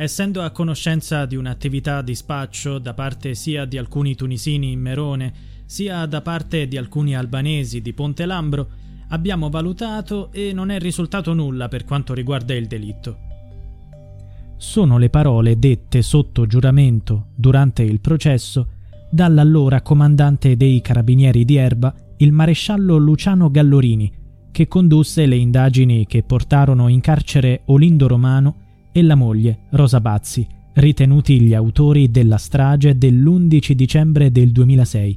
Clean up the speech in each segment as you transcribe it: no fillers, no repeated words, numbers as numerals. Essendo a conoscenza di un'attività di spaccio da parte sia di alcuni tunisini in Merone, sia da parte di alcuni albanesi di Ponte Lambro, abbiamo valutato e non è risultato nulla per quanto riguarda il delitto. Sono le parole dette sotto giuramento durante il processo dall'allora comandante dei carabinieri di Erba, il maresciallo Luciano Gallorini, che condusse le indagini che portarono in carcere Olindo Romano e la moglie, Rosa Bazzi, ritenuti gli autori della strage dell'11 dicembre del 2006.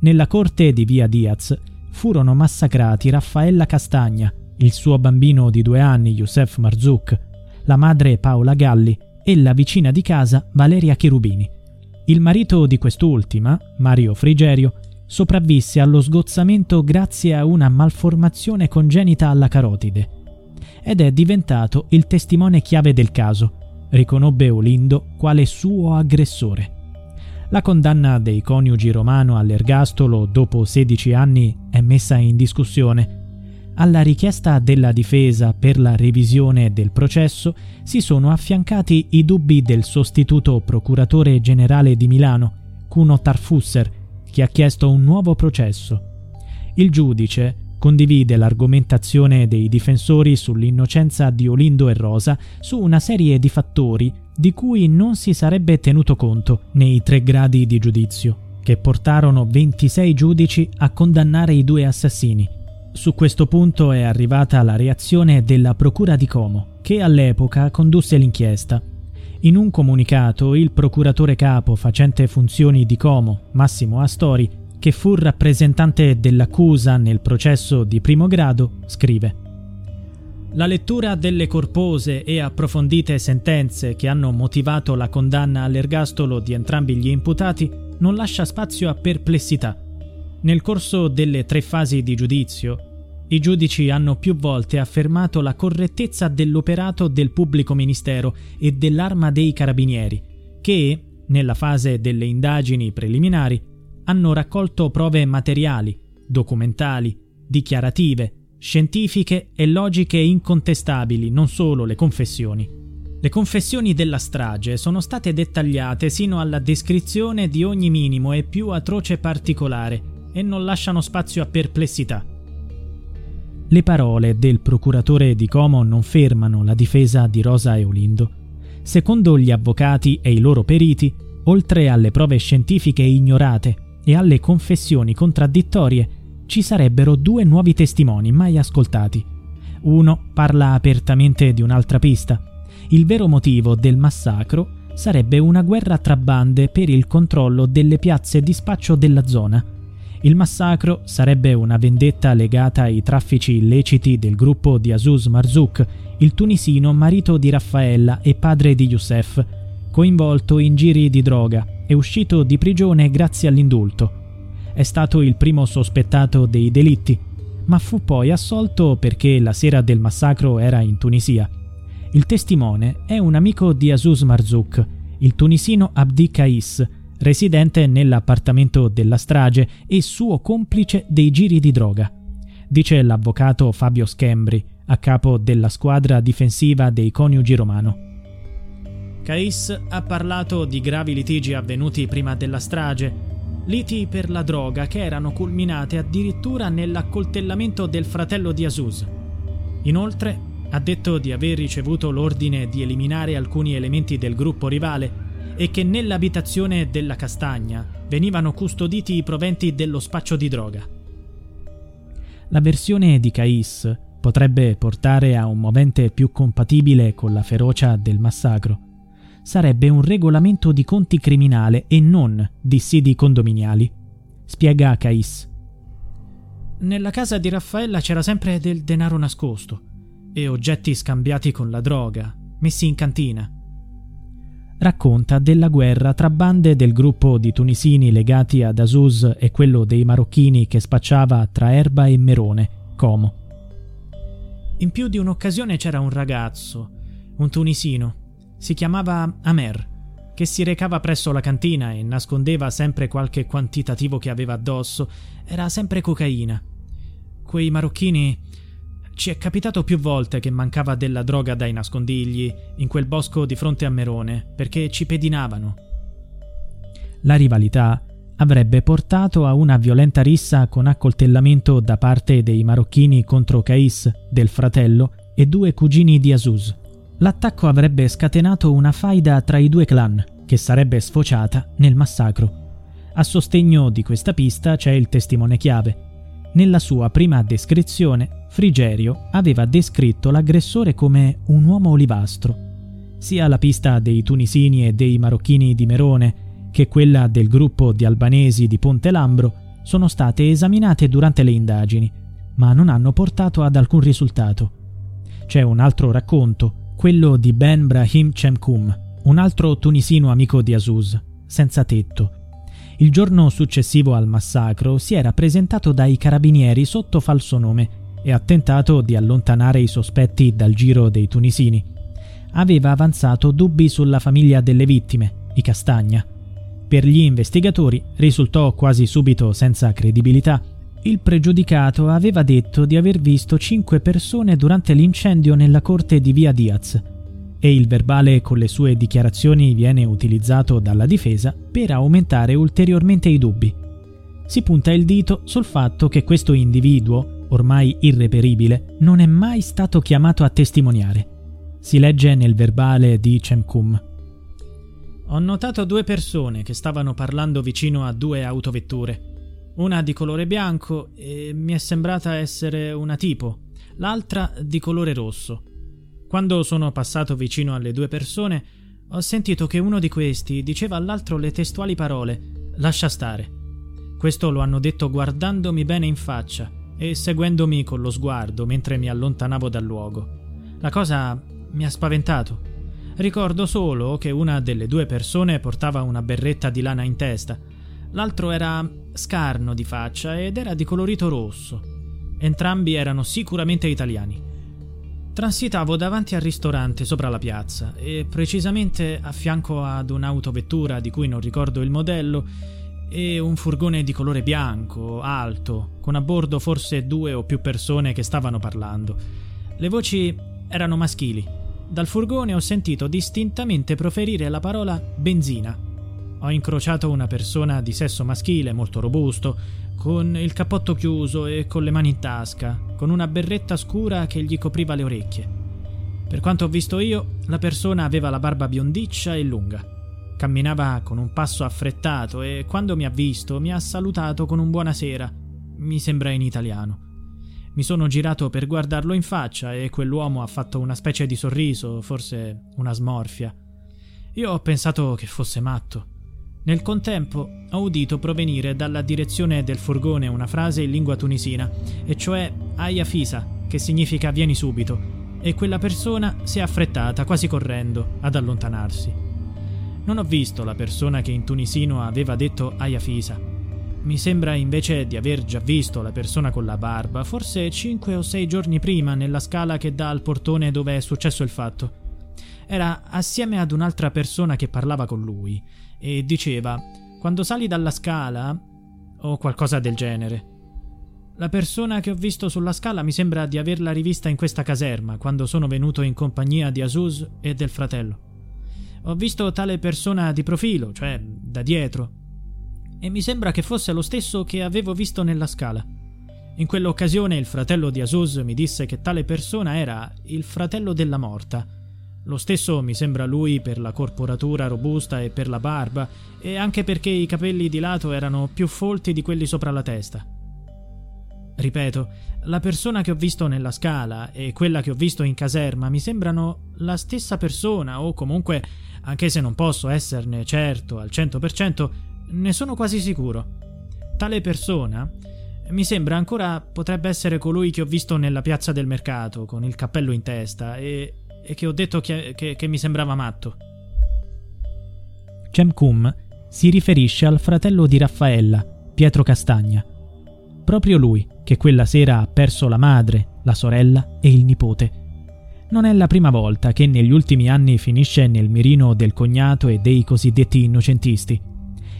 Nella corte di Via Diaz furono massacrati Raffaella Castagna, il suo bambino di 2 anni, Youssef Marzouk, la madre Paola Galli e la vicina di casa Valeria Cherubini. Il marito di quest'ultima, Mario Frigerio, sopravvisse allo sgozzamento grazie a una malformazione congenita alla carotide, ed è diventato il testimone chiave del caso. Riconobbe Olindo quale suo aggressore. La condanna dei coniugi Romano all'ergastolo dopo 16 anni è messa in discussione. Alla richiesta della difesa per la revisione del processo si sono affiancati i dubbi del sostituto procuratore generale di Milano, Cuno Tarfusser, che ha chiesto un nuovo processo. Il giudice condivide l'argomentazione dei difensori sull'innocenza di Olindo e Rosa su una serie di fattori di cui non si sarebbe tenuto conto nei 3 gradi di giudizio, che portarono 26 giudici a condannare i 2 assassini. Su questo punto è arrivata la reazione della Procura di Como, che all'epoca condusse l'inchiesta. In un comunicato, il procuratore capo facente funzioni di Como, Massimo Astori, che fu rappresentante dell'accusa nel processo di primo grado, scrive: «La lettura delle corpose e approfondite sentenze che hanno motivato la condanna all'ergastolo di entrambi gli imputati non lascia spazio a perplessità. Nel corso delle 3 fasi di giudizio, i giudici hanno più volte affermato la correttezza dell'operato del pubblico ministero e dell'arma dei carabinieri, che, nella fase delle indagini preliminari, hanno raccolto prove materiali, documentali, dichiarative, scientifiche e logiche incontestabili, non solo le confessioni. Le confessioni della strage sono state dettagliate sino alla descrizione di ogni minimo e più atroce particolare e non lasciano spazio a perplessità». Le parole del procuratore di Como non fermano la difesa di Rosa e Olindo. Secondo gli avvocati e i loro periti, oltre alle prove scientifiche ignorate e alle confessioni contraddittorie, ci sarebbero 2 nuovi testimoni mai ascoltati. Uno parla apertamente di un'altra pista. Il vero motivo del massacro sarebbe una guerra tra bande per il controllo delle piazze di spaccio della zona. Il massacro sarebbe una vendetta legata ai traffici illeciti del gruppo di Azouz Marzouk, il tunisino marito di Raffaella e padre di Youssef, coinvolto in giri di droga e uscito di prigione grazie all'indulto. È stato il primo sospettato dei delitti, ma fu poi assolto perché la sera del massacro era in Tunisia. Il testimone è un amico di Azouz Marzouk, il tunisino Abdi Kais, residente nell'appartamento della strage e suo complice dei giri di droga. Dice l'avvocato Fabio Schembri, a capo della squadra difensiva dei coniugi Romano. Kais ha parlato di gravi litigi avvenuti prima della strage, liti per la droga che erano culminate addirittura nell'accoltellamento del fratello di Azouz. Inoltre, ha detto di aver ricevuto l'ordine di eliminare alcuni elementi del gruppo rivale e che nell'abitazione della Castagna venivano custoditi i proventi dello spaccio di droga. La versione di Kais potrebbe portare a un movente più compatibile con la ferocia del massacro. Sarebbe un regolamento di conti criminale e non dissidi condominiali, spiega Kais. Nella casa di Raffaella c'era sempre del denaro nascosto e oggetti scambiati con la droga, messi in cantina. Racconta della guerra tra bande del gruppo di tunisini legati ad Azouz e quello dei marocchini che spacciava tra Erba e Merone, Como. In più di un'occasione c'era un ragazzo, un tunisino, si chiamava Amer, che si recava presso la cantina e nascondeva sempre qualche quantitativo che aveva addosso, era sempre cocaina. Quei marocchini... Ci è capitato più volte che mancava della droga dai nascondigli in quel bosco di fronte a Merone, perché ci pedinavano. La rivalità avrebbe portato a una violenta rissa con accoltellamento da parte dei marocchini contro Kais, del fratello, e due cugini di Azouz. L'attacco avrebbe scatenato una faida tra i due clan, che sarebbe sfociata nel massacro. A sostegno di questa pista c'è il testimone chiave. Nella sua prima descrizione, Frigerio aveva descritto l'aggressore come un uomo olivastro. Sia la pista dei tunisini e dei marocchini di Merone che quella del gruppo di albanesi di Ponte Lambro sono state esaminate durante le indagini, ma non hanno portato ad alcun risultato. C'è un altro racconto, quello di Ben Brahim Chemkum, un altro tunisino amico di Azouz, senza tetto. Il giorno successivo al massacro si era presentato dai carabinieri sotto falso nome e ha tentato di allontanare i sospetti dal giro dei tunisini. Aveva avanzato dubbi sulla famiglia delle vittime, i Castagna. Per gli investigatori risultò quasi subito senza credibilità. Il pregiudicato aveva detto di aver visto 5 persone durante l'incendio nella corte di via Diaz e il verbale con le sue dichiarazioni viene utilizzato dalla difesa per aumentare ulteriormente i dubbi. Si punta il dito sul fatto che questo individuo ormai irreperibile, non è mai stato chiamato a testimoniare. Si legge nel verbale di Chemkum. Ho notato 2 persone che stavano parlando vicino a 2 autovetture. Una di colore bianco e mi è sembrata essere una tipo, l'altra di colore rosso. Quando sono passato vicino alle 2 persone, ho sentito che uno di questi diceva all'altro le testuali parole «Lascia stare». Questo lo hanno detto guardandomi bene in faccia e seguendomi con lo sguardo mentre mi allontanavo dal luogo. La cosa mi ha spaventato. Ricordo solo che una delle 2 persone portava una berretta di lana in testa, l'altro era scarno di faccia ed era di colorito rosso. Entrambi erano sicuramente italiani. Transitavo davanti al ristorante sopra la piazza e precisamente a fianco ad un'autovettura di cui non ricordo il modello e un furgone di colore bianco, alto, con a bordo forse 2 o più persone che stavano parlando. Le voci erano maschili. Dal furgone ho sentito distintamente proferire la parola benzina. Ho incrociato una persona di sesso maschile, molto robusto, con il cappotto chiuso e con le mani in tasca, con una berretta scura che gli copriva le orecchie. Per quanto ho visto io, la persona aveva la barba biondiccia e lunga. Camminava con un passo affrettato e quando mi ha visto mi ha salutato con un buonasera, mi sembra in italiano. Mi sono girato per guardarlo in faccia e quell'uomo ha fatto una specie di sorriso, forse una smorfia. Io ho pensato che fosse matto. Nel contempo ho udito provenire dalla direzione del furgone una frase in lingua tunisina, e cioè Aya Fisa, che significa vieni subito, e quella persona si è affrettata, quasi correndo, ad allontanarsi. Non ho visto la persona che in tunisino aveva detto Aya Fisa. Mi sembra invece di aver già visto la persona con la barba, forse 5 o 6 giorni prima nella scala che dà al portone dove è successo il fatto. Era assieme ad un'altra persona che parlava con lui e diceva «Quando sali dalla scala» o qualcosa del genere. La persona che ho visto sulla scala mi sembra di averla rivista in questa caserma quando sono venuto in compagnia di Azouz e del fratello. Ho visto tale persona di profilo, cioè da dietro, e mi sembra che fosse lo stesso che avevo visto nella scala. In quell'occasione il fratello di Azouz mi disse che tale persona era il fratello della morta. Lo stesso mi sembra lui per la corporatura robusta e per la barba, e anche perché i capelli di lato erano più folti di quelli sopra la testa. Ripeto, la persona che ho visto nella scala e quella che ho visto in caserma mi sembrano la stessa persona, o comunque, anche se non posso esserne certo al 100%, ne sono quasi sicuro. Tale persona Mi sembra ancora potrebbe essere colui che ho visto nella piazza del mercato, con il cappello in testa, e che ho detto che mi sembrava matto. Chemkum si riferisce al fratello di Raffaella, Pietro Castagna. Proprio lui che quella sera ha perso la madre, la sorella e il nipote. Non è la prima volta che negli ultimi anni finisce nel mirino del cognato e dei cosiddetti innocentisti.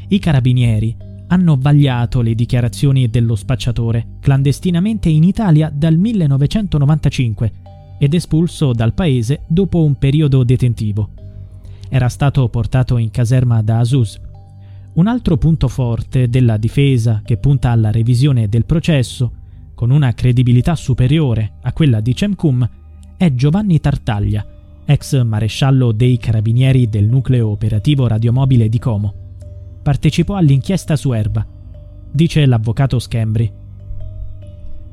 I carabinieri hanno vagliato le dichiarazioni dello spacciatore clandestinamente in Italia dal 1995 ed espulso dal paese dopo un periodo detentivo. Era stato portato in caserma da Azouz. Un altro punto forte della difesa, che punta alla revisione del processo, con una credibilità superiore a quella di Chemkum, è Giovanni Tartaglia, ex maresciallo dei carabinieri del nucleo operativo radiomobile di Como. Partecipò all'inchiesta su Erba. Dice l'avvocato Schembri: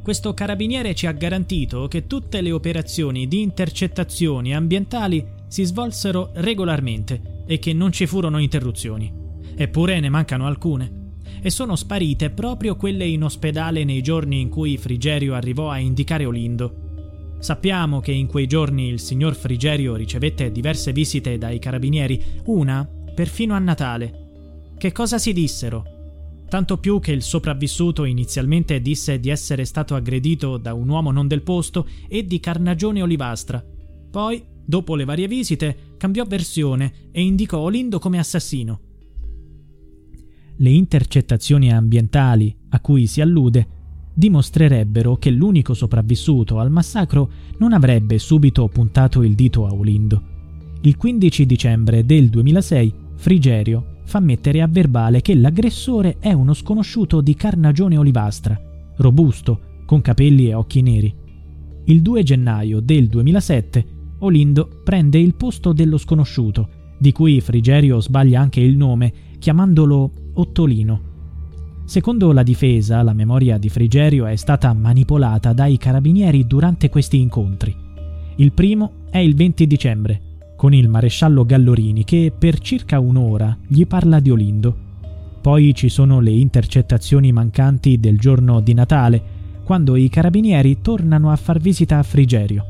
questo carabiniere ci ha garantito che tutte le operazioni di intercettazioni ambientali si svolsero regolarmente e che non ci furono interruzioni. Eppure ne mancano alcune. E sono sparite proprio quelle in ospedale nei giorni in cui Frigerio arrivò a indicare Olindo. Sappiamo che in quei giorni il signor Frigerio ricevette diverse visite dai carabinieri, una perfino a Natale. Che cosa si dissero? Tanto più che il sopravvissuto inizialmente disse di essere stato aggredito da un uomo non del posto e di carnagione olivastra. Poi, dopo le varie visite, cambiò versione e indicò Olindo come assassino. Le intercettazioni ambientali a cui si allude dimostrerebbero che l'unico sopravvissuto al massacro non avrebbe subito puntato il dito a Olindo. Il 15 dicembre del 2006, Frigerio fa mettere a verbale che l'aggressore è uno sconosciuto di carnagione olivastra, robusto, con capelli e occhi neri. Il 2 gennaio del 2007 Olindo prende il posto dello sconosciuto, di cui Frigerio sbaglia anche il nome, chiamandolo Ottolino. Secondo la difesa, la memoria di Frigerio è stata manipolata dai carabinieri durante questi incontri. Il primo è il 20 dicembre, con il maresciallo Gallorini che per circa un'ora gli parla di Olindo. Poi ci sono le intercettazioni mancanti del giorno di Natale, quando i carabinieri tornano a far visita a Frigerio.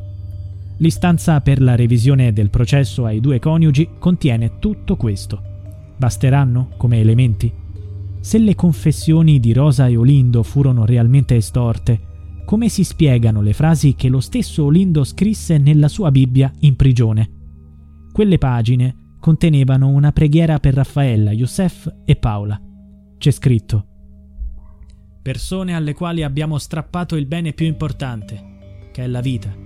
L'istanza per la revisione del processo ai due coniugi contiene tutto questo. Basteranno come elementi? Se le confessioni di Rosa e Olindo furono realmente estorte, come si spiegano le frasi che lo stesso Olindo scrisse nella sua Bibbia in prigione? Quelle pagine contenevano una preghiera per Raffaella, Youssef e Paola. C'è scritto: persone alle quali abbiamo strappato il bene più importante, che è la vita.